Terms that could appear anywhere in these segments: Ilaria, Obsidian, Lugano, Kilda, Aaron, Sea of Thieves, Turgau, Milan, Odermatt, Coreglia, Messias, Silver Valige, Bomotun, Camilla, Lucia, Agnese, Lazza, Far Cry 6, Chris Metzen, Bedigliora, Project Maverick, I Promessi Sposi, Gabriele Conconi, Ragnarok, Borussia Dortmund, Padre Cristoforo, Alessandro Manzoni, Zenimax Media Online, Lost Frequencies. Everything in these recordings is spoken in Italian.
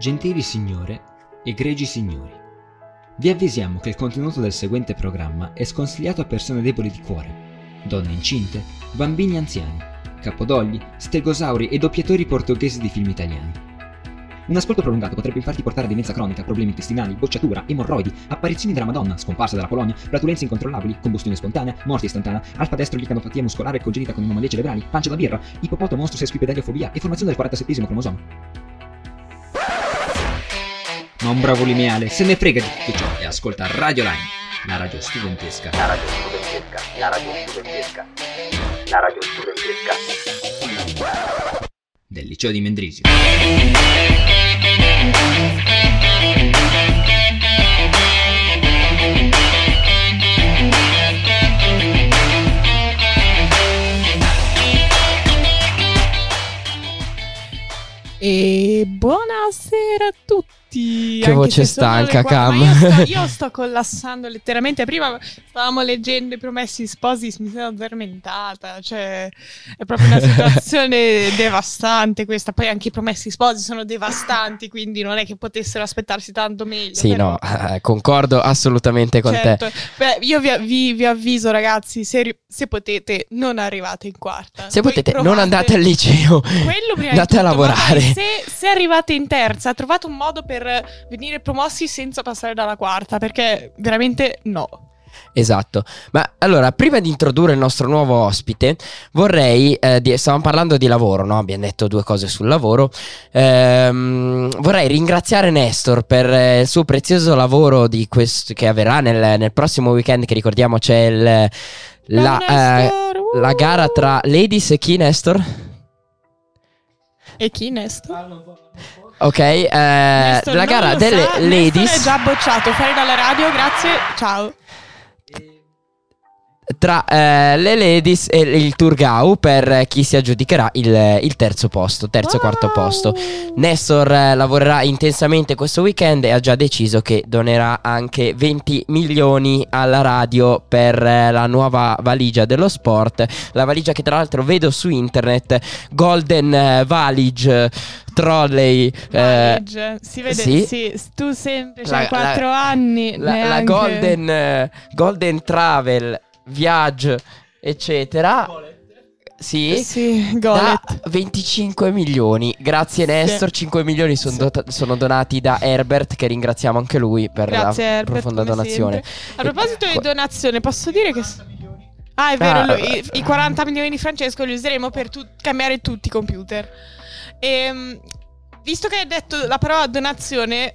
Gentili signore, egregi signori, vi avvisiamo che il contenuto del seguente programma è sconsigliato a persone deboli di cuore, donne incinte, bambini anziani, capodogli, stegosauri e doppiatori portoghesi di film italiani. Un ascolto prolungato potrebbe infatti portare demenza cronica, problemi intestinali, bocciatura, emorroidi, apparizioni della Madonna, scomparsa dalla Polonia, flatulenze incontrollabili, combustione spontanea, morte istantanea, alfa destro licanopatia muscolare congenita con anomalie cerebrali, pancia da birra, ipopoto mostro sesquipedaliofobia e formazione del 47° cromosoma. Ma un bravo lineale se ne frega di tutto ciò e ascolta Radio Line, la radio studentesca. La radio studentesca, la radio studentesca, la radio studentesca del liceo di Mendrisio. E buonasera a tutti. Che voce stanca, Cam. Io sto collassando letteralmente. Prima stavamo leggendo I Promessi Sposi, mi sono addormentata. Cioè, è proprio una situazione devastante questa. Poi anche I Promessi Sposi sono devastanti, quindi non è che potessero aspettarsi tanto meglio. Sì, però... no, concordo assolutamente con te. Beh, io vi avviso, ragazzi, se potete non arrivate in quarta. Se poi potete non andate al liceo, andate a lavorare. Se arrivate in terza, trovate un modo per venire promossi senza passare dalla quarta, perché veramente no. Esatto, ma allora prima di introdurre il nostro nuovo ospite vorrei, stavamo parlando di lavoro, no? Abbiamo detto due cose sul lavoro, vorrei ringraziare Nestor per il suo prezioso lavoro di che avverrà nel prossimo weekend, che ricordiamo c'è la gara tra Ladies e chi, Nestor? E chi, Nestor? Ok, Nestor, la gara delle Ladies. Nestor è già bocciato fuori dalla radio, grazie, ciao. Tra le Ladies e il Turgau per chi si aggiudicherà il terzo posto, quarto posto. Nestor lavorerà intensamente questo weekend e ha già deciso che donerà anche 20 milioni alla radio per la nuova valigia dello sport. La valigia che tra l'altro vedo su internet, Golden Valige Trolley Valige. Si vede, sì. Tu sempre hai 4 anni. La Golden Travel Viaggio, eccetera. Sì, da 25 milioni. Grazie Nestor, 5 milioni sono donati da Herbert, che ringraziamo anche lui per profonda donazione. A proposito di donazione, posso dire che è vero, lui, i 40 milioni di Francesco li useremo per cambiare tutti i computer. Visto che hai detto la parola donazione,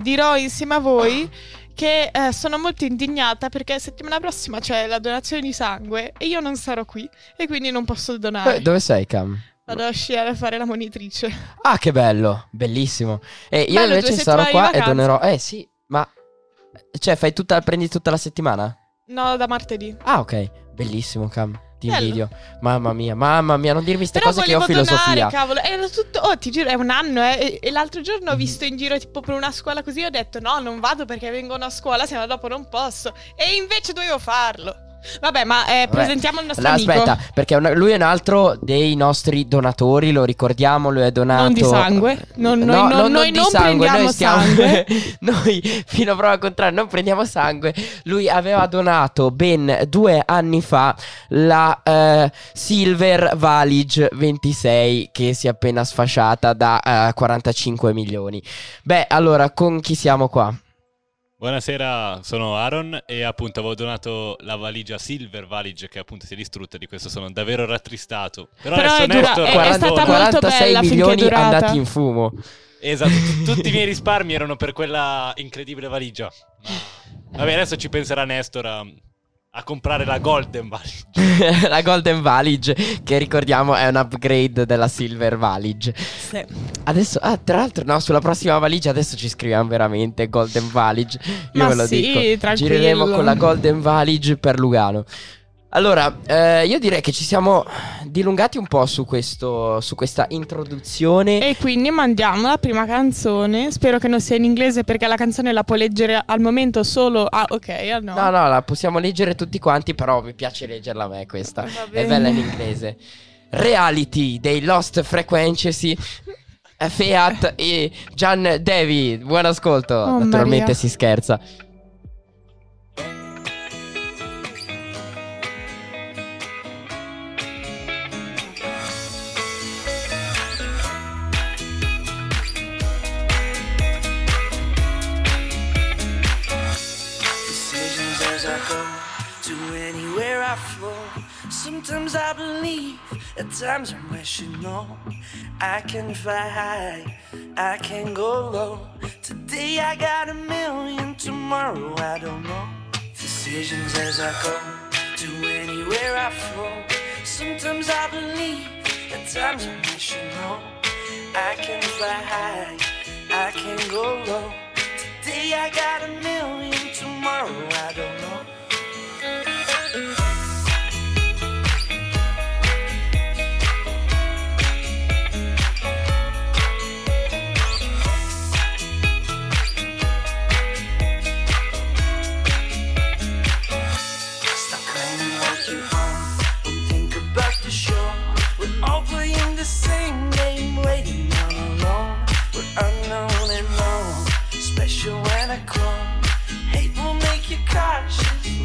dirò insieme a voi che sono molto indignata perché settimana prossima c'è la donazione di sangue e io non sarò qui e quindi non posso donare. Dove sei, Cam? Vado a sciare a fare la monitrice. Ah, che bello, bellissimo. E io invece sarò qua e donerò. Sì, ma cioè prendi tutta la settimana? No, da martedì. Ah, ok, bellissimo, Cam. Ti invidio. Mamma mia, non dirmi queste cose che ho filosofia. Donare, cavolo. Era tutto, ti giuro, è un anno, e l'altro giorno ho visto in giro tipo per una scuola così, ho detto "No, non vado perché vengono a scuola, se no dopo non posso". E invece dovevo farlo. Vabbè, ma presentiamo il nostro amico. Aspetta, perché lui è un altro dei nostri donatori, lo ricordiamo, lui è donato. Non di sangue. Noi non prendiamo sangue. Noi fino a prova al contrario non prendiamo sangue. Lui aveva donato ben 2 anni fa la Silver Valige 26, che si è appena sfasciata da 45 milioni. Beh, allora, con chi siamo qua? Buonasera, sono Aaron e appunto avevo donato la valigia Silver Valige che appunto si è distrutta, di questo sono davvero rattristato. Però adesso è stata 46 molto bella milioni andati in fumo. Esatto, tutti i miei risparmi erano per quella incredibile valigia. Vabbè, adesso ci penserà Nestor a comprare la Golden Valige. La Golden Valige, che ricordiamo è un upgrade della Silver Valige. Sì. Adesso, tra l'altro, no, sulla prossima valigia adesso ci scriviamo veramente Golden Valige. Io ve lo dico, tranquillo. Gireremo con la Golden Valige per Lugano. Allora, io direi che ci siamo dilungati un po' su questa introduzione. E quindi mandiamo la prima canzone. Spero che non sia in inglese, perché la canzone la può leggere al momento solo. Ah, ok, no. No, la possiamo leggere tutti quanti, però mi piace leggerla a me questa. È bella in inglese. Reality dei Lost Frequencies. Fiat e Gian Devi. Buon ascolto. Oh, naturalmente Maria. Si scherza. Sometimes I believe, at times I'm wishing, no, I can fly high, I can go low. Today I got a million, tomorrow I don't know. Decisions as I go, to anywhere I flow. Sometimes I believe, at times I'm wishing, no, I can fly high, I can go low. Today I got a million, tomorrow I don't know.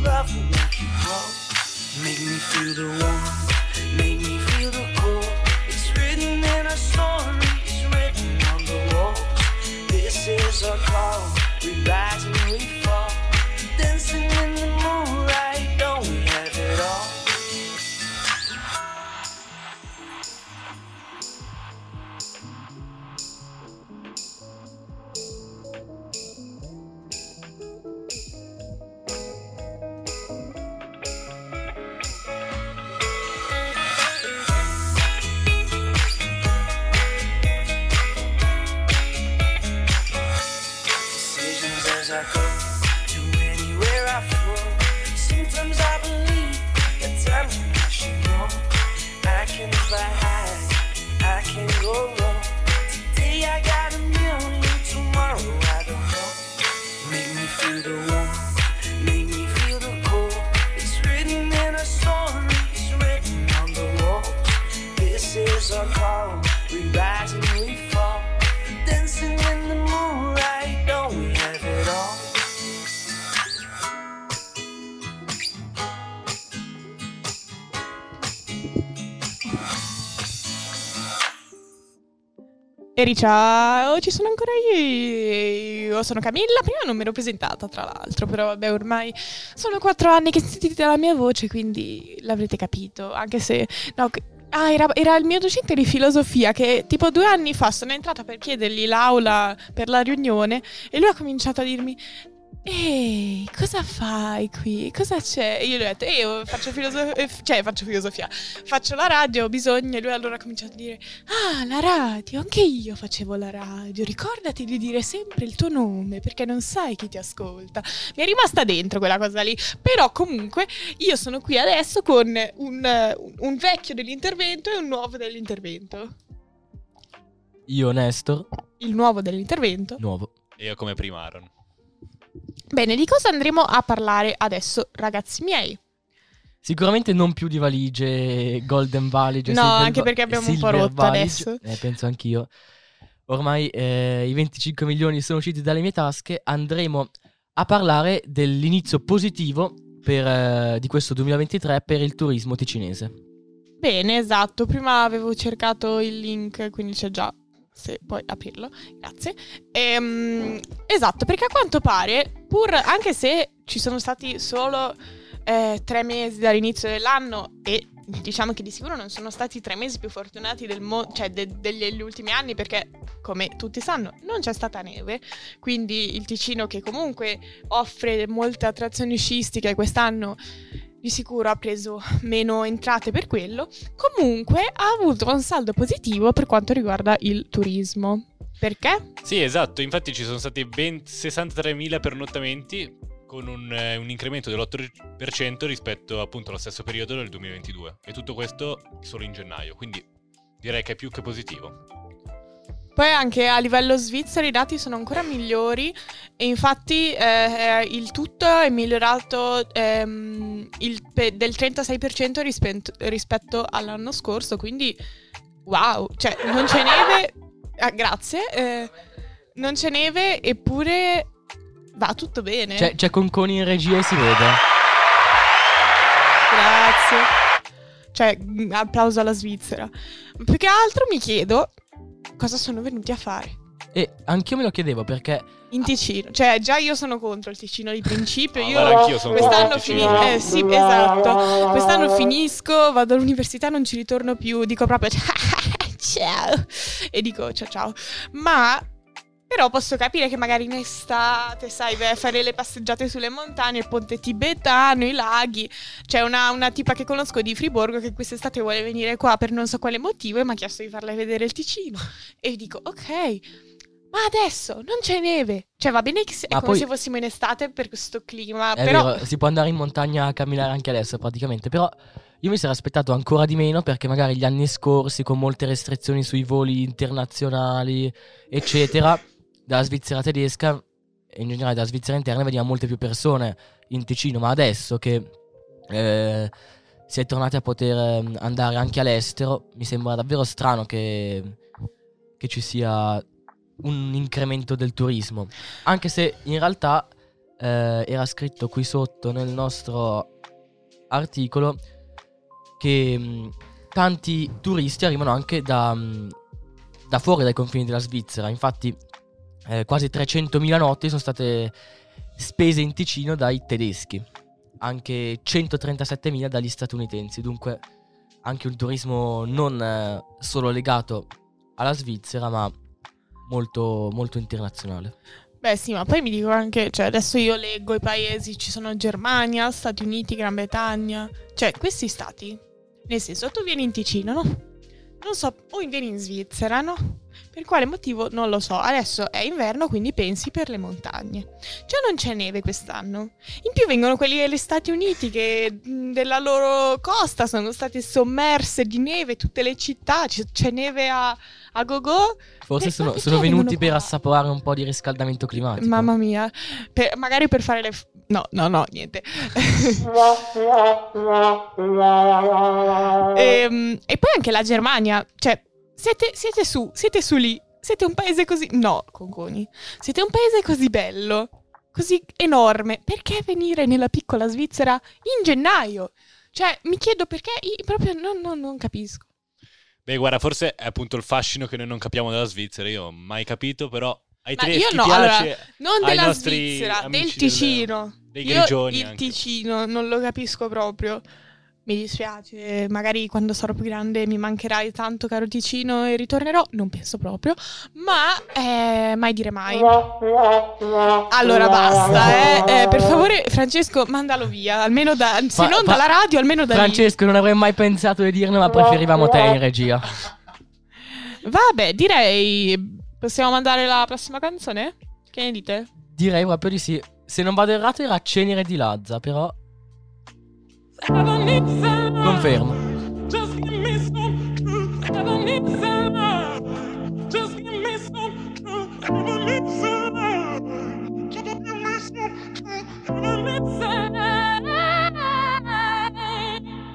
Love will make you grow. Make me feel the warmth, make me feel the cold. It's written in our story, it's written on the walls. This is our call, we rise and we fall. Dancing in the moonlight, don't we have it all? Ciao, ci sono ancora io sono Camilla, prima non me l'ho presentata tra l'altro, però vabbè ormai sono 4 anni che sentite la mia voce, quindi l'avrete capito, anche se no, era il mio docente di filosofia che tipo 2 anni fa sono entrata per chiedergli l'aula per la riunione e lui ha cominciato a dirmi: ehi, cosa fai qui? Cosa c'è? E io gli ho detto: io faccio filosofia, faccio la radio, ho bisogno. E lui allora ha cominciato a dire: ah, la radio, anche io facevo la radio. Ricordati di dire sempre il tuo nome, perché non sai chi ti ascolta. Mi è rimasta dentro quella cosa lì. Però comunque io sono qui adesso con un vecchio dell'intervento e un nuovo dell'intervento. Io Nestor. Il nuovo dell'intervento. Nuovo. E io come prima Aaron. Bene, di cosa andremo a parlare adesso, ragazzi miei? Sicuramente non più di valigie, Golden Valige. No, anche perché abbiamo Silver un po' rotto Valige. Adesso. Penso anch'io. Ormai i 25 milioni sono usciti dalle mie tasche. Andremo a parlare dell'inizio positivo di questo 2023 per il turismo ticinese. Bene, esatto. Prima avevo cercato il link, quindi c'è già. Se puoi aprirlo, grazie. Esatto, perché a quanto pare, anche se ci sono stati solo 3 mesi dall'inizio dell'anno, e diciamo che di sicuro non sono stati 3 mesi più fortunati degli ultimi anni, perché come tutti sanno non c'è stata neve, quindi il Ticino, che comunque offre molte attrazioni sciistiche, quest'anno di sicuro ha preso meno entrate per quello. Comunque ha avuto un saldo positivo per quanto riguarda il turismo. Perché? Sì, esatto. Infatti ci sono stati ben 63.000 pernottamenti, con un incremento dell'8% rispetto appunto allo stesso periodo del 2022. E tutto questo solo in gennaio, quindi direi che è più che positivo. Poi anche a livello svizzero i dati sono ancora migliori e infatti il tutto è migliorato del 36% rispetto all'anno scorso, quindi wow, cioè non c'è neve Ah, grazie. Non c'è neve, eppure va tutto bene. C'è Conconi in regia e si vede. Grazie. Cioè, applauso alla Svizzera. Più che altro mi chiedo cosa sono venuti a fare. E anch'io me lo chiedevo, perché in Ticino, cioè già io sono contro il Ticino di principio. No, io sono quest'anno sì, esatto. Quest'anno finisco, vado all'università, non ci ritorno più, dico proprio ciao. E dico ciao. Ma però posso capire che magari in estate, sai, vai a fare le passeggiate sulle montagne, il ponte tibetano, i laghi. C'è una tipa che conosco di Friborgo che quest'estate vuole venire qua per non so quale motivo e mi ha chiesto di farle vedere il Ticino. E dico ok. Ma adesso non c'è neve. Cioè va bene che è come se fossimo in estate per questo clima, però vero, si può andare in montagna a camminare anche adesso praticamente. Però io mi sarei aspettato ancora di meno, perché magari gli anni scorsi, con molte restrizioni sui voli internazionali eccetera, dalla Svizzera tedesca e in generale dalla Svizzera interna venivano molte più persone in Ticino. Ma adesso che si è tornati a poter andare anche all'estero, mi sembra davvero strano che ci sia un incremento del turismo, anche se in realtà era scritto qui sotto nel nostro articolo che tanti turisti arrivano anche da fuori dai confini della Svizzera. Infatti quasi 300.000 notti sono state spese in Ticino dai tedeschi, anche 137.000 dagli statunitensi. Dunque anche un turismo non solo legato alla Svizzera, ma molto, molto internazionale. Beh sì, ma poi mi dico anche, cioè adesso io leggo i paesi, ci sono Germania, Stati Uniti, Gran Bretagna. Cioè questi stati, nel senso, tu vieni in Ticino, no? Non so, o vieni in Svizzera, no? Per quale motivo non lo so. Adesso è inverno, quindi pensi per le montagne. Cioè non c'è neve quest'anno. In più vengono quelli degli Stati Uniti, che della loro costa sono state sommerse di neve, tutte le città, c'è neve a go-go. Forse sono venuti per assaporare un po' di riscaldamento climatico. Mamma mia, magari per fare le... No, niente. E poi anche la Germania, cioè siete su lì, siete un paese così... No, Conconi, siete un paese così bello, così enorme, perché venire nella piccola Svizzera in gennaio? Cioè, mi chiedo perché, io proprio non capisco. Beh, guarda, forse è appunto il fascino che noi non capiamo della Svizzera, io non ho mai capito, però ai tedeschi piace, allora, non della Svizzera, del Ticino. Dei grigioni io il anche. Ticino, non lo capisco proprio. Mi dispiace, magari quando sarò più grande mi mancherai tanto, caro Ticino, e ritornerò, non penso proprio, ma mai dire mai. Allora basta, per favore Francesco mandalo via, almeno dalla radio, almeno da Francesco lì. Non avrei mai pensato di dirlo, ma preferivamo te in regia. Vabbè, direi possiamo mandare la prossima canzone? Che ne dite? Direi proprio di sì, se non vado errato era Cenere di Lazza, però... Confermo.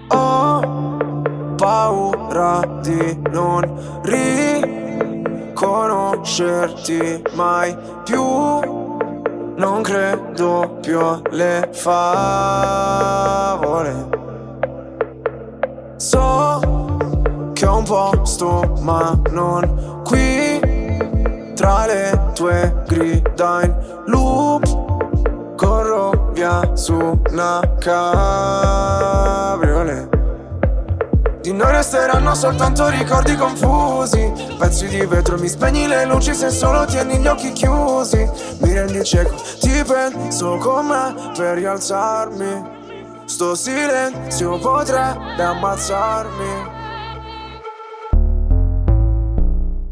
Ho paura di non riconoscerti mai più. Non credo più alle favole. So che ho un posto ma non qui. Tra le tue grida in loop corro via su una cabriolet. Di noi resteranno soltanto ricordi confusi, pezzi di vetro, mi spegni le luci se solo tieni gli occhi chiusi. Mi rendi cieco, ti penso come per rialzarmi. Sto silenzio potrebbe ammazzarmi.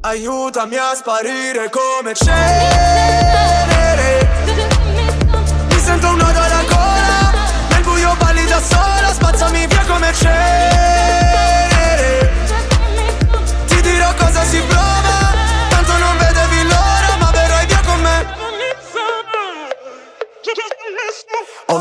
Aiutami a sparire come cenere. Mi sento un nodo alla gola, nel buio balli da sola. Spazzami via come cenere. Cosa si prova? Tanto non vedevi l'ora, ma verrai via con me. Ho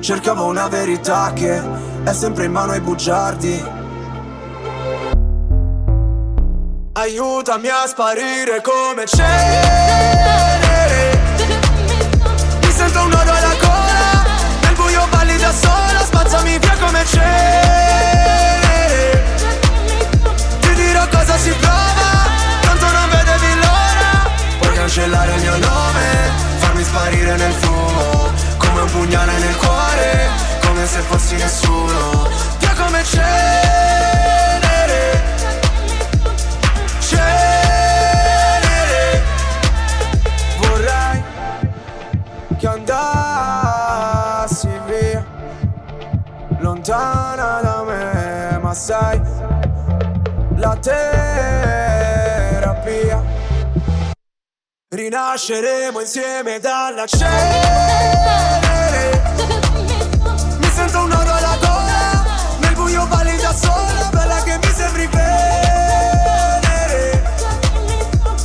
Cercavo una verità che è sempre in mano ai bugiardi. Aiutami a sparire come cenere. Mi sento un nodo alla gola, nel buio balli da sola. Spazzami via come cenere. Ti dirò cosa si prova, tanto non vedevi l'ora. Puoi cancellare il mio nome, farmi sparire nel fumo, come un pugnale nel cuore, come se fossi nessuno. Via come cenere, cenere. Vorrei che andassi via, lontana da me, ma sai, la terapia. Rinasceremo insieme dalla cenere. Mi sento un oro alla gola, nel buio balli da sola. Bella che mi sembri venere.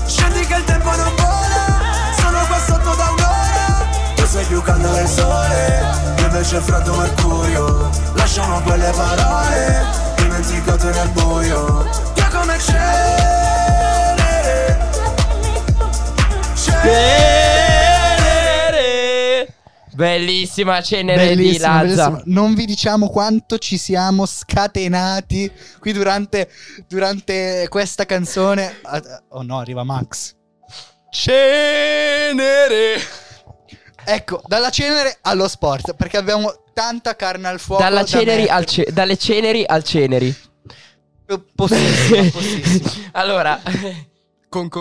Scendi che il tempo non vola, sono qua sotto da un'ora. Tu sei più caldo del sole, io invece freddo mercurio. Lasciamo quelle parole dimenticate nel buio. Io come c'è. Bellissima cenere, bellissima, di Lazza. Non vi diciamo quanto ci siamo scatenati qui durante questa canzone. Oh no, arriva Max. Cenere. Ecco, dalla cenere allo sport, perché abbiamo tanta carne al fuoco. Dalle ceneri al ceneri. Possissima, possissima. Allora,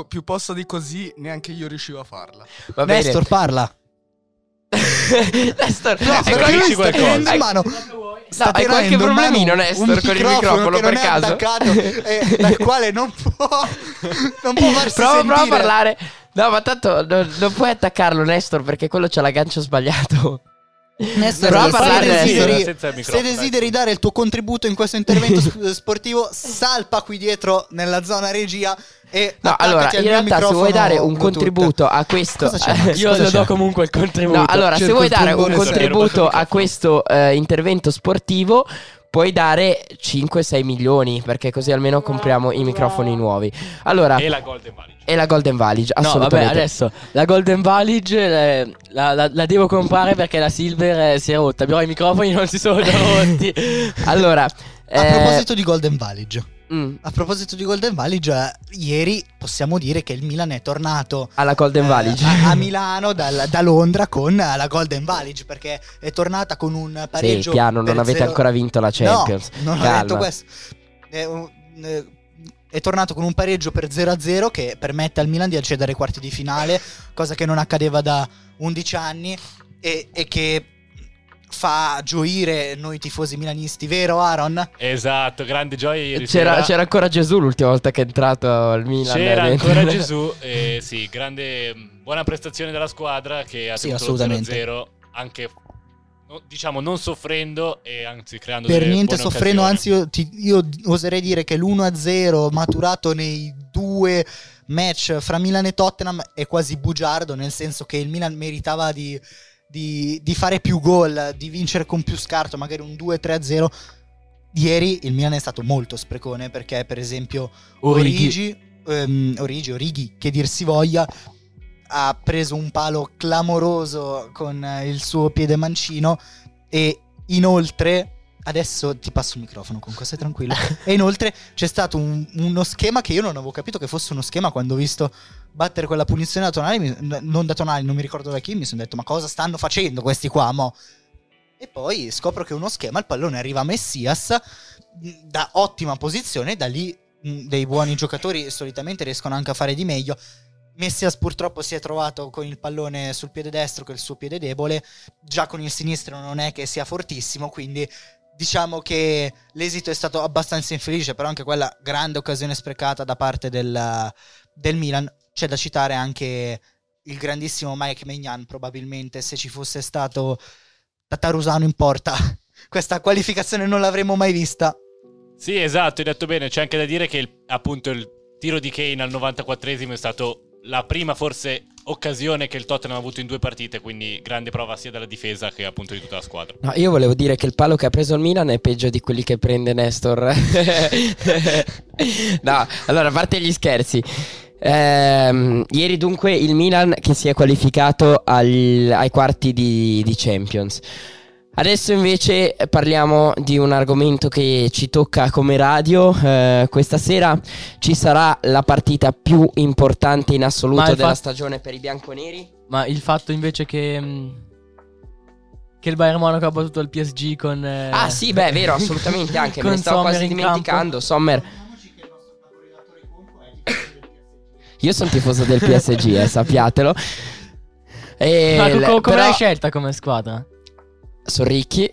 più posta di così neanche io riuscivo a farla. Va bene. Nestor parla. Nestor, no, perché lui sta tenendo in mano, hai qualche problemino, Nestor, con il microfono per caso dal quale non può farsi sentire. Prova a parlare. No, ma tanto non puoi attaccarlo, Nestor, perché quello c'ha l'aggancio sbagliato. Nestor, se desideri dare il tuo contributo in questo intervento sportivo, salpa qui dietro nella zona regia. E no, allora, in realtà se vuoi dare un contributo a questo, io lo do comunque il contributo. No, allora, se vuoi dare un contributo a questo intervento sportivo, puoi dare 5-6 milioni, perché così almeno compriamo i microfoni nuovi. Allora, e la Golden Valige. Assolutamente. No, vabbè, adesso la Golden Valige la devo comprare perché la Silver si è rotta, però i microfoni non si sono rotti. Allora, a proposito di Golden Valige. A proposito di Golden Valige, ieri possiamo dire che il Milan è tornato alla Golden Valige a Milano da Londra con la Golden Valige, perché è tornata con un pareggio. Sì, piano, non avete ancora vinto la Champions. No, non ho detto questo. È tornato con un pareggio per 0-0 che permette al Milan di accedere ai quarti di finale, cosa che non accadeva da 11 anni e che fa gioire noi tifosi milanisti, vero Aaron? Esatto, grande gioia ieri sera. C'era ancora Gesù l'ultima volta che è entrato al Milan. C'era ancora Gesù, sì, grande, buona prestazione della squadra che ha tenuto 0-0, anche diciamo non soffrendo e anzi creando per niente soffrendo, occasioni. Anzi io oserei dire che l'1-0 maturato nei due match fra Milan e Tottenham è quasi bugiardo, nel senso che il Milan meritava di fare più gol, di vincere con più scarto, magari un 2-3-0. Ieri il Milan è stato molto sprecone, perché per esempio Origi, che dir si voglia, ha preso un palo clamoroso con il suo piede mancino. E inoltre, adesso ti passo il microfono, comunque stai tranquillo. E inoltre c'è stato uno schema che io non avevo capito che fosse uno schema. Quando ho visto battere quella punizione non mi ricordo da chi, mi sono detto ma cosa stanno facendo questi qua mo? E poi scopro che uno schema, il pallone arriva a Messias da ottima posizione, da lì dei buoni giocatori solitamente riescono anche a fare di meglio. Messias purtroppo si è trovato con il pallone sul piede destro, che è il suo piede debole, già con il sinistro non è che sia fortissimo, quindi diciamo che l'esito è stato abbastanza infelice, però anche quella grande occasione sprecata da parte del Milan. C'è da citare anche il grandissimo Maignan, probabilmente se ci fosse stato Tatarusanu in porta questa qualificazione non l'avremmo mai vista. Sì, esatto, hai detto bene. C'è anche da dire che appunto il tiro di Kane al 94esimo è stato la prima forse occasione che il Tottenham ha avuto in due partite, quindi grande prova sia dalla difesa che appunto di tutta la squadra. No, io volevo dire che il palo che ha preso il Milan è peggio di quelli che prende Nestor. No, allora, a parte gli scherzi, ieri dunque il Milan che si è qualificato ai quarti di Champions. Adesso invece parliamo di un argomento che ci tocca come radio. Questa sera ci sarà la partita più importante in assoluto della stagione per i bianconeri. Ma il fatto invece che il Bayern Monaco ha battuto il PSG con... Ah sì, beh, è vero, assolutamente, anche me ne stavo quasi dimenticando, Sommer. Io sono tifoso del PSG, sappiatelo. Ma come l'hai scelta come squadra? Sono ricchi.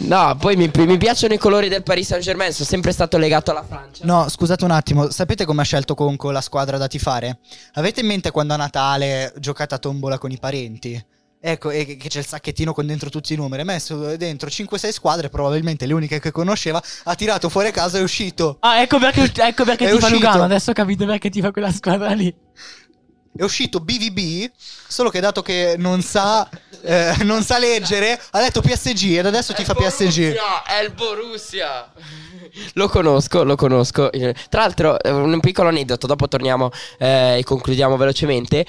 No, poi mi piacciono i colori del Paris Saint-Germain, sono sempre stato legato alla Francia. No, scusate un attimo, sapete come ha scelto Conco la squadra da tifare? Avete in mente quando a Natale giocate a tombola con i parenti? Ecco, e che c'è il sacchettino con dentro tutti i numeri. Ha messo dentro 5-6 squadre, probabilmente le uniche che conosceva. Ha tirato fuori a casa e è uscito. Ah, ecco perché ti fa Lugano. Adesso ho capito perché ti fa quella squadra lì. È uscito BVB, solo che dato che non sa leggere, ha letto PSG ed adesso ti fa PSG. È il Borussia. Lo conosco. Tra l'altro, un piccolo aneddoto, dopo torniamo e concludiamo velocemente.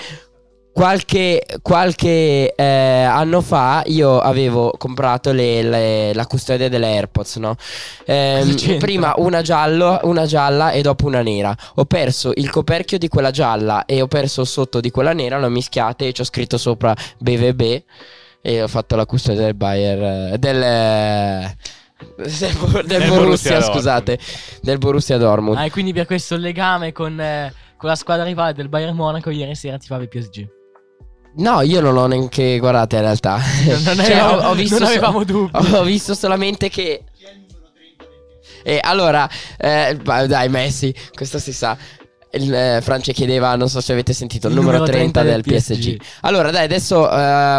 Qualche anno fa io avevo comprato la custodia delle AirPods, no? Prima una gialla e dopo una nera. Ho perso il coperchio di quella gialla e ho perso sotto di quella nera, l'ho mischiate e ci ho scritto sopra BVB e ho fatto la custodia del Bayern del Borussia, scusate, del Borussia Dortmund. E quindi per questo legame con la squadra rivale del Bayern Monaco ieri sera ti fa il PSG. No, io non l'ho neanche guardata in realtà. Ho visto solamente che... Chi è il numero 30? E allora, dai, Messi, questo si sa. Francia chiedeva, non so se avete sentito, il numero 30 del PSG. Allora, dai, adesso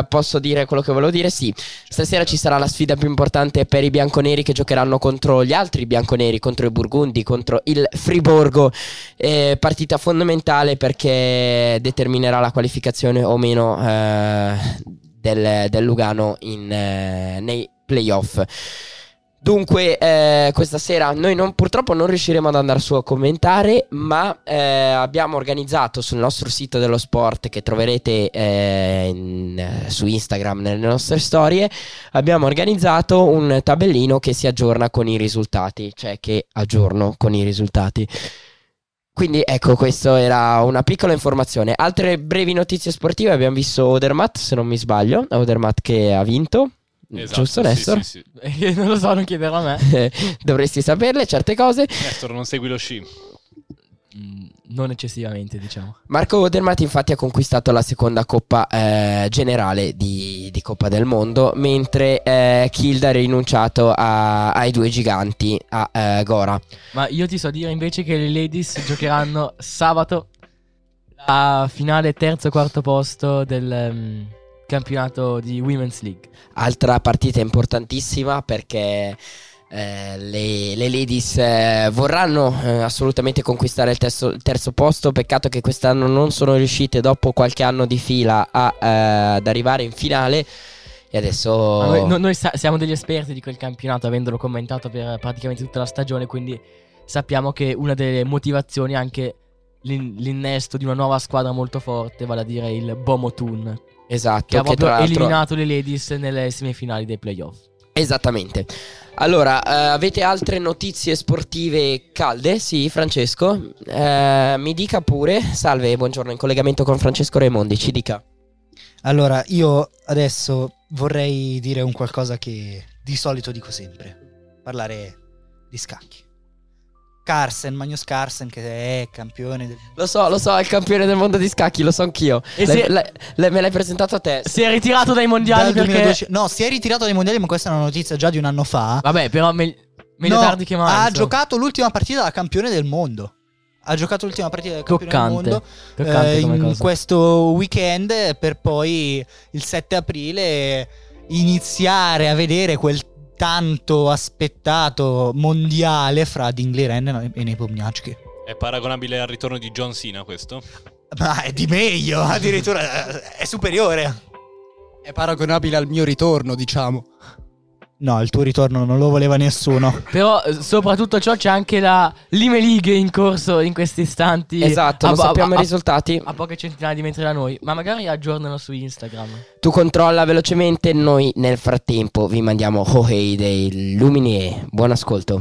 posso dire quello che volevo dire. Sì, stasera ci sarà la sfida più importante per i bianconeri, che giocheranno contro gli altri bianconeri, contro i burgundi, contro il Friborgo. Partita fondamentale perché determinerà la qualificazione o meno del Lugano nei playoff. Dunque questa sera noi purtroppo non riusciremo ad andare su a commentare, ma abbiamo organizzato sul nostro sito dello sport, che troverete su Instagram nelle nostre storie, abbiamo organizzato un tabellino che si aggiorna con i risultati, cioè che aggiorno con i risultati. Quindi ecco, questa era una piccola informazione. Altre brevi notizie sportive: abbiamo visto Odermatt, se non mi sbaglio, Odermatt che ha vinto. Esatto, giusto, Nestor? Sì. Non lo so, non chiederò a me. Dovresti saperle certe cose. Nestor, non segui lo sci? Non eccessivamente, diciamo. Marco Odermatt infatti ha conquistato la seconda coppa generale di Coppa del Mondo, mentre Kilda ha rinunciato ai due giganti, a Gora. Ma io ti so dire invece che le Ladies giocheranno sabato la finale terzo e quarto posto del... campionato di Women's League. Altra partita importantissima perché le Ladies vorranno assolutamente conquistare il terzo posto. Peccato che quest'anno non sono riuscite, dopo qualche anno di fila, ad arrivare in finale. E adesso noi siamo degli esperti di quel campionato, avendolo commentato per praticamente tutta la stagione, quindi sappiamo che una delle motivazioni è anche l'innesto di una nuova squadra molto forte, vale a dire il Bomotun. Esatto, che ha proprio eliminato le Ladies nelle semifinali dei playoff. Esattamente. Allora, avete altre notizie sportive calde? Sì, Francesco, mi dica pure. Salve, buongiorno, in collegamento con Francesco Raimondi, ci dica. Allora, io adesso vorrei dire un qualcosa che di solito dico sempre: parlare di scacchi. Carsen, Magnus Carsen, che è campione del... lo so, è il campione del mondo di scacchi, lo so anch'io. Me l'hai presentato a te. Si è ritirato dai mondiali perché... 2012. No, si è ritirato dai mondiali, ma questa è una notizia già di un anno fa. Vabbè, però meglio tardi che mai. Ha giocato l'ultima partita da campione del mondo. Ha giocato l'ultima partita del campione del mondo in questo weekend, per poi il 7 aprile iniziare a vedere quel tanto aspettato mondiale fra Dingler e Nepomniachtchi. È paragonabile al ritorno di John Cena questo? Ma è di meglio, addirittura è superiore. È paragonabile al mio ritorno, diciamo. No, il tuo ritorno non lo voleva nessuno. Però soprattutto ciò c'è anche la Lime League in corso in questi istanti. Esatto, non sappiamo i risultati. A poche centinaia di metri da noi, ma magari aggiornano su Instagram. Tu controlla velocemente, noi nel frattempo vi mandiamo Hohei dei Luminie. Buon ascolto.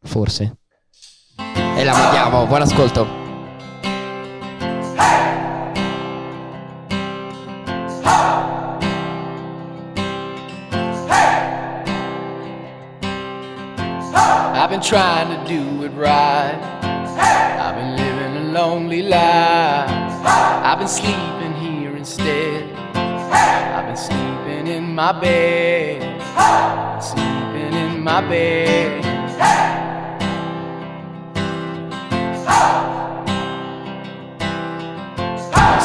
Forse. E la mandiamo, buon ascolto. I've been trying to do it right. I've been living a lonely life. I've been sleeping here instead. I've been sleeping in my bed. Sleeping in my bed.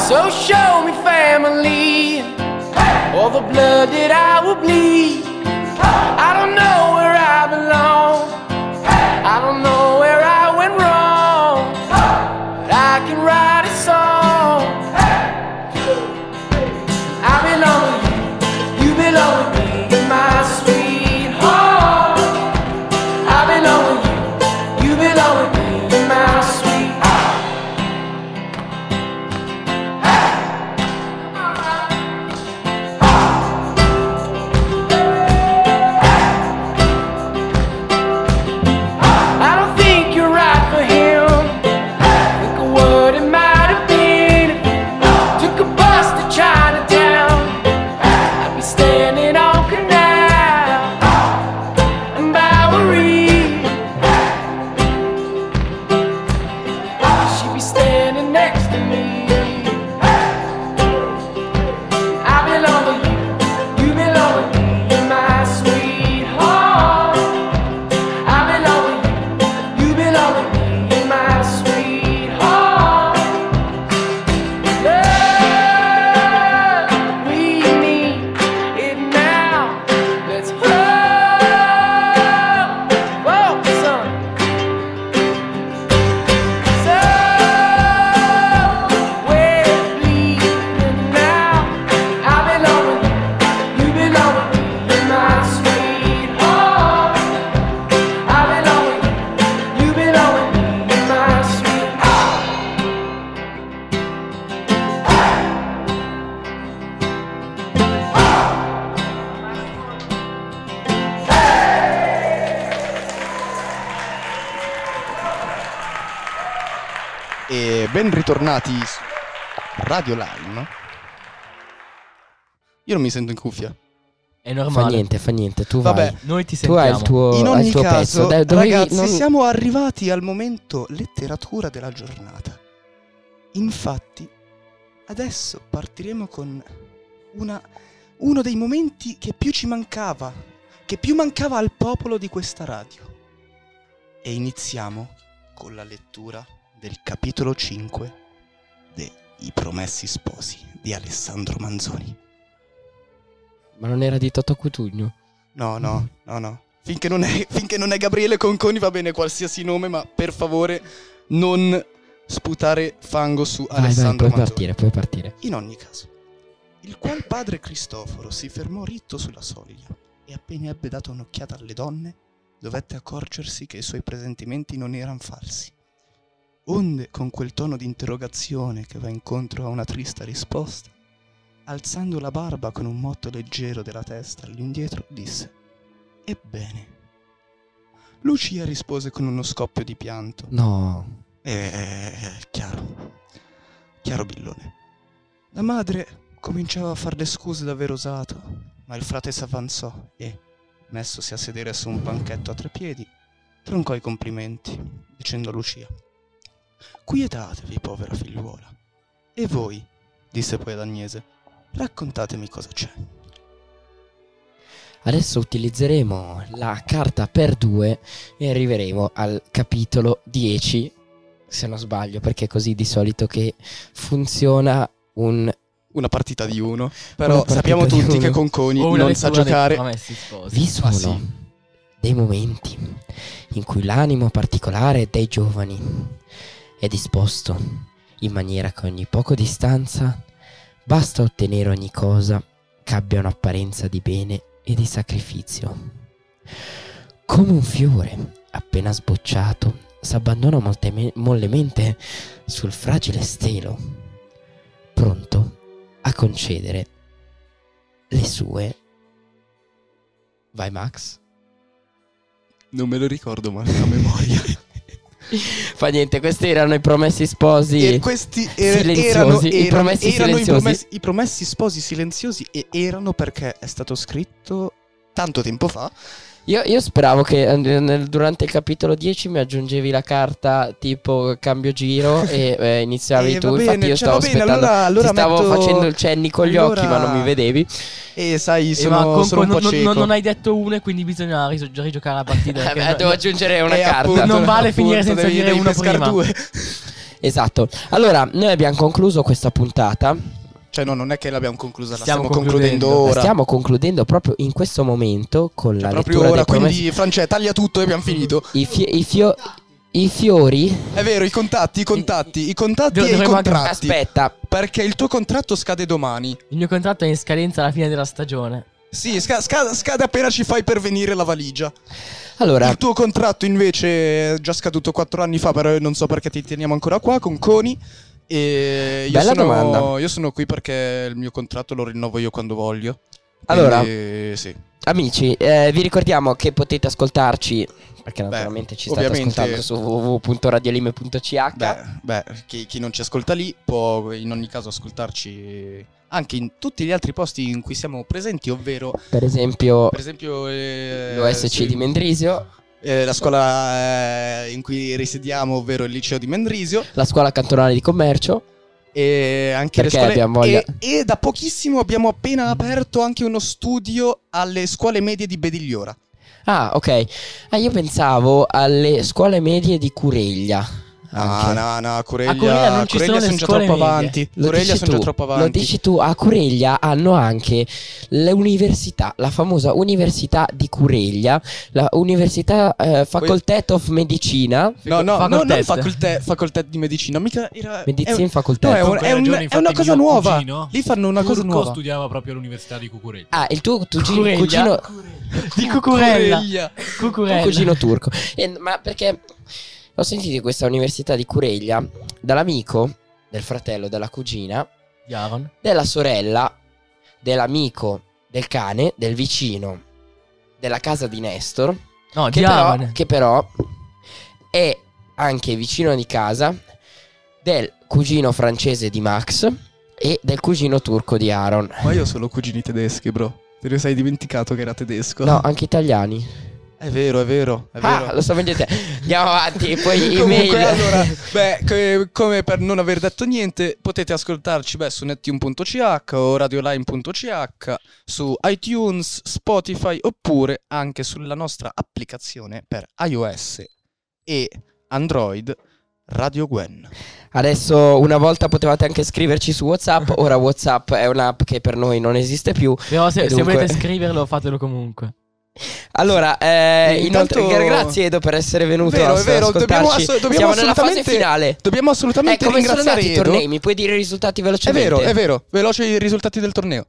So show me family, all the blood that I will bleed. I don't know where I belong. I don't know where I went wrong, but I can write a song. I belong with you, you belong with me, my sweet home. I belong with you, you belong with me, my sweet tornati su Radio Line. Io non mi sento in cuffia. È normale. Fa niente, tu vabbè, vai. Noi ti sentiamo. Tu hai il tuo, in ogni il tuo caso, pezzo. Ragazzi, siamo arrivati al momento letteratura della giornata. Infatti, adesso partiremo con uno dei momenti che più ci mancava, che più mancava al popolo di questa radio. E iniziamo con la lettura del capitolo 5 de I Promessi Sposi di Alessandro Manzoni. Ma non era di Totò Cutugno? No. Finché non è Gabriele Conconi va bene qualsiasi nome, ma per favore non sputare fango su Alessandro Manzoni. Puoi partire. In ogni caso, il qual padre Cristoforo si fermò ritto sulla soglia e appena ebbe dato un'occhiata alle donne, dovette accorgersi che i suoi presentimenti non eran falsi. Onde, con quel tono di interrogazione che va incontro a una trista risposta, alzando la barba con un motto leggero della testa all'indietro, disse: "Ebbene?" Lucia rispose con uno scoppio di pianto. No. Chiaro Billone. La madre cominciava a far le scuse d'aver osato, ma il frate s'avanzò e, messosi a sedere su un banchetto a tre piedi, troncò i complimenti, dicendo a Lucia: «Quietatevi, povera figliuola. E voi», disse poi ad Agnese, «raccontatemi cosa c'è». Adesso utilizzeremo la carta per due e arriveremo al capitolo 10, se non sbaglio, perché è così di solito che funziona una partita di uno. Però sappiamo tutti che Conconi non sa giocare. Vi sono dei momenti in cui l'animo particolare dei giovani è disposto in maniera che ogni poco distanza basta ottenere ogni cosa che abbia un'apparenza di bene e di sacrificio. Come un fiore appena sbocciato s'abbandona mollemente sul fragile stelo, pronto a concedere le sue... Vai Max? Non me lo ricordo, ma la memoria. Fa niente, questi erano i promessi sposi e questi i promessi sposi silenziosi, e erano perché è stato scritto tanto tempo fa. Io speravo che durante il capitolo 10 mi aggiungevi la carta tipo cambio giro e iniziavi tu. Bene, infatti io stavo aspettando, allora ti stavo facendo il cenni con gli occhi, ma non mi vedevi. E sai, sono un po' cieco. Non hai detto uno e quindi bisogna rigiocare la partita. Devo aggiungere una carta. Appunto, non vale finire senza dire uno prima. Due. Esatto. Allora, noi abbiamo concluso questa puntata. Cioè no, non è che l'abbiamo conclusa, la stiamo concludendo ora. Stiamo concludendo proprio in questo momento con la lettura proprio ora, quindi Francesca taglia tutto e abbiamo finito. I fiori. È vero, i contatti e i contratti. Aspetta, perché il tuo contratto scade domani. Il mio contratto è in scadenza alla fine della stagione. Sì, scade appena ci fai pervenire la valigia. Allora, il tuo contratto invece è già scaduto 4 anni fa, però non so perché ti teniamo ancora qua con Coni. E io sono qui perché il mio contratto lo rinnovo io quando voglio. Allora, sì. Amici, vi ricordiamo che potete ascoltarci, perché naturalmente ci state ascoltando su www.radiolime.ch. Chi non ci ascolta lì può in ogni caso ascoltarci anche in tutti gli altri posti in cui siamo presenti, ovvero per esempio l'OSC di Mendrisio, la scuola in cui risiediamo, ovvero il liceo di Mendrisio, la scuola cantonale di commercio, e anche le scuole, e da pochissimo abbiamo appena aperto anche uno studio alle scuole medie di Bedigliora. Ah, ok. Io pensavo alle scuole medie di Cureglia. No, Coreglia sono già troppo avanti. Lo dici tu, a Coreglia hanno anche l'università, la famosa università di Coreglia, la università Facultät of Medicina. No, Facultät di Medicina, mica era Medicine Facultät. È una cosa nuova. Cugino, lì fanno una cosa nuova. Studiava proprio all'università di Cucurella. Ah, il tuo cugino di Cucurella. Un cugino turco. Ma perché ho sentito di questa università di Coreglia dall'amico, del fratello, della cugina, Aaron, della sorella, dell'amico, del cane, del vicino, della casa di Nestor, che però è anche vicino di casa del cugino francese di Max e del cugino turco di Aaron. Ma io sono cugini tedeschi, bro. Te ne sei dimenticato che era tedesco? No, anche italiani. È vero. Ah, lo so bene. Andiamo avanti, poi email. Allora, come per non aver detto niente, potete ascoltarci su nettune.ch o radioline.ch, su iTunes, Spotify, oppure anche sulla nostra applicazione per iOS e Android, Radio Gwen. Adesso, una volta potevate anche scriverci su WhatsApp, ora WhatsApp è un'app che per noi non esiste più. Però se volete scriverlo, fatelo comunque. Allora, inoltre, grazie Edo per essere venuto. È vero, ascoltarci. Siamo nella fase finale. Dobbiamo assolutamente ringraziare Edo. I tornei, mi puoi dire i risultati velocemente? È vero, veloci i risultati del torneo.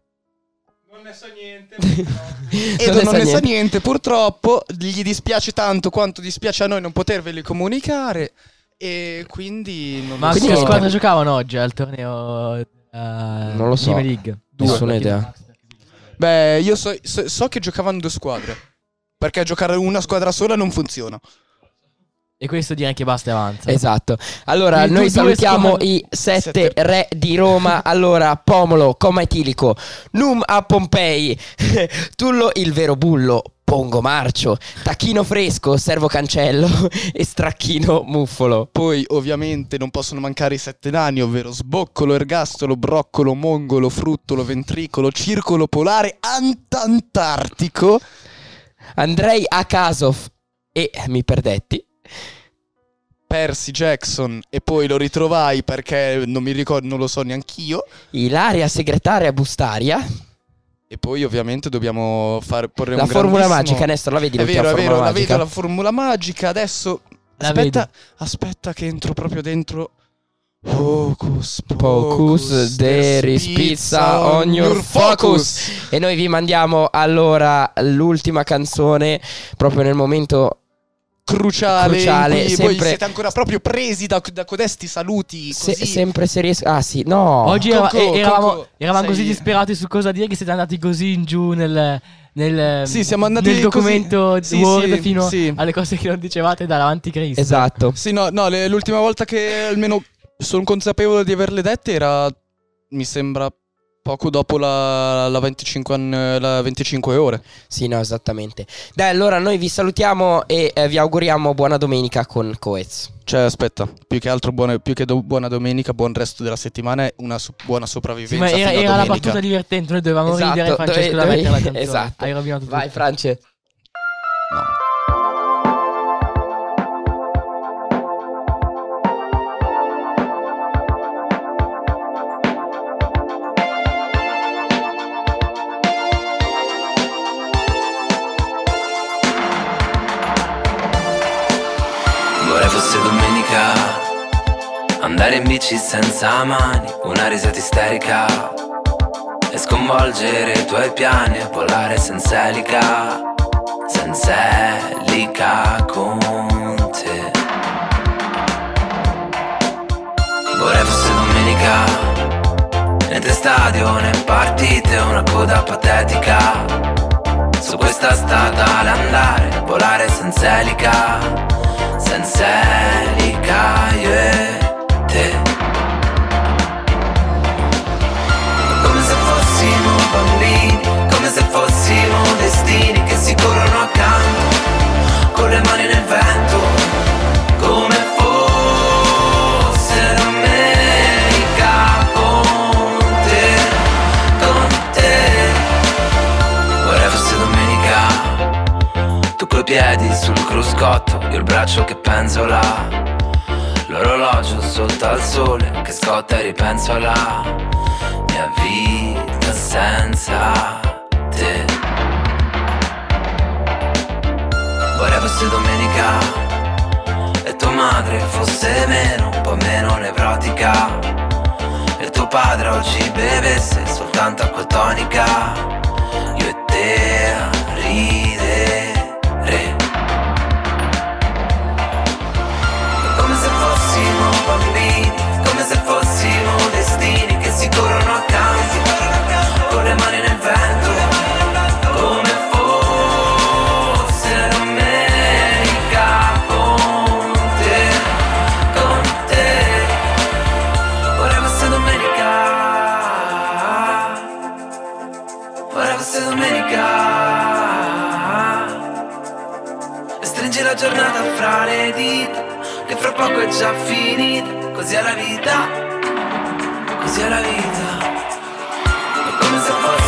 Non ne so niente. Edo non ne sa niente, purtroppo. Gli dispiace tanto quanto dispiace a noi non poterveli comunicare. E quindi non... Ma quindi che squadra giocavano oggi al torneo? Non lo so, nessuna idea. Io so che giocavano 2 squadre, perché giocare una squadra sola non funziona. E questo direi che basta e avanza. Esatto. Allora noi salutiamo i sette re di Roma. Allora Pomolo, Coma Etilico, Num a Pompei, Tullo il vero bullo, Pongo Marcio, Tacchino Fresco, Servo Cancello e Stracchino Muffolo. Poi ovviamente non possono mancare i sette nani, ovvero Sboccolo, Ergastolo, Broccolo, Mongolo, Fruttolo, Ventricolo, Circolo Polare, Antantartico, Andrei Akasov e mi perdetti, Percy Jackson, e poi lo ritrovai perché non mi ricordo, non lo so neanch'io, Ilaria segretaria Bustaria. E poi ovviamente dobbiamo porre la un formula magica. Nestor, la vedi? È vero, la vedo la formula magica. Adesso aspetta che entro proprio dentro. Focus, focus, there is pizza on your focus. E noi vi mandiamo allora l'ultima canzone proprio nel momento cruciale, e voi siete ancora proprio presi da codesti saluti così. Sempre se riesco. Ah sì, no, oggi eravamo così disperati su cosa dire che siete andati così in giù nel documento così. Word fino alle cose che non dicevate davanti Cristo. Esatto. Sì, no, l'ultima volta che almeno sono consapevole di averle dette era, mi sembra, poco dopo la 25 ore. Sì, no, esattamente. Dai, allora noi vi salutiamo e vi auguriamo buona domenica con Coez. Cioè, aspetta, più che buona domenica, buon resto della settimana e una buona sopravvivenza. Sì, ma era la battuta divertente, noi dovevamo ridere, Francesco, da mettere la canzone. Esatto. Hai rovinato tutto. Vai, France. No. Andare in bici senza mani, una risata isterica e sconvolgere i tuoi piani e volare senza elica, senza elica con te. Vorrei fosse domenica, né te stadio né partite, una coda patetica su questa strada andare, volare senza elica, senza elica io e te. Come se fossimo bambini, come se fossimo destini che si corrono accanto con le mani nel vento, come fosse domenica con te. Vorrei fosse domenica, tu coi piedi sul cruscotto, io il braccio che penzola, l'orologio sotto al sole che scotta e ripenso alla mia vita senza te. Vorrei fosse domenica e tua madre fosse meno, un po' meno nevrotica, e tuo padre oggi bevesse soltanto acqua tonica, io e te a ridere. Bambini, come se fossimo destini che si corrono accanto con le mani nel vento, come fosse domenica con te. Vorrei fosse domenica, vorrei fosse domenica, e stringi la giornata fra le dita che fra poco è già finita, così è la vita, così è la vita. È come se fosse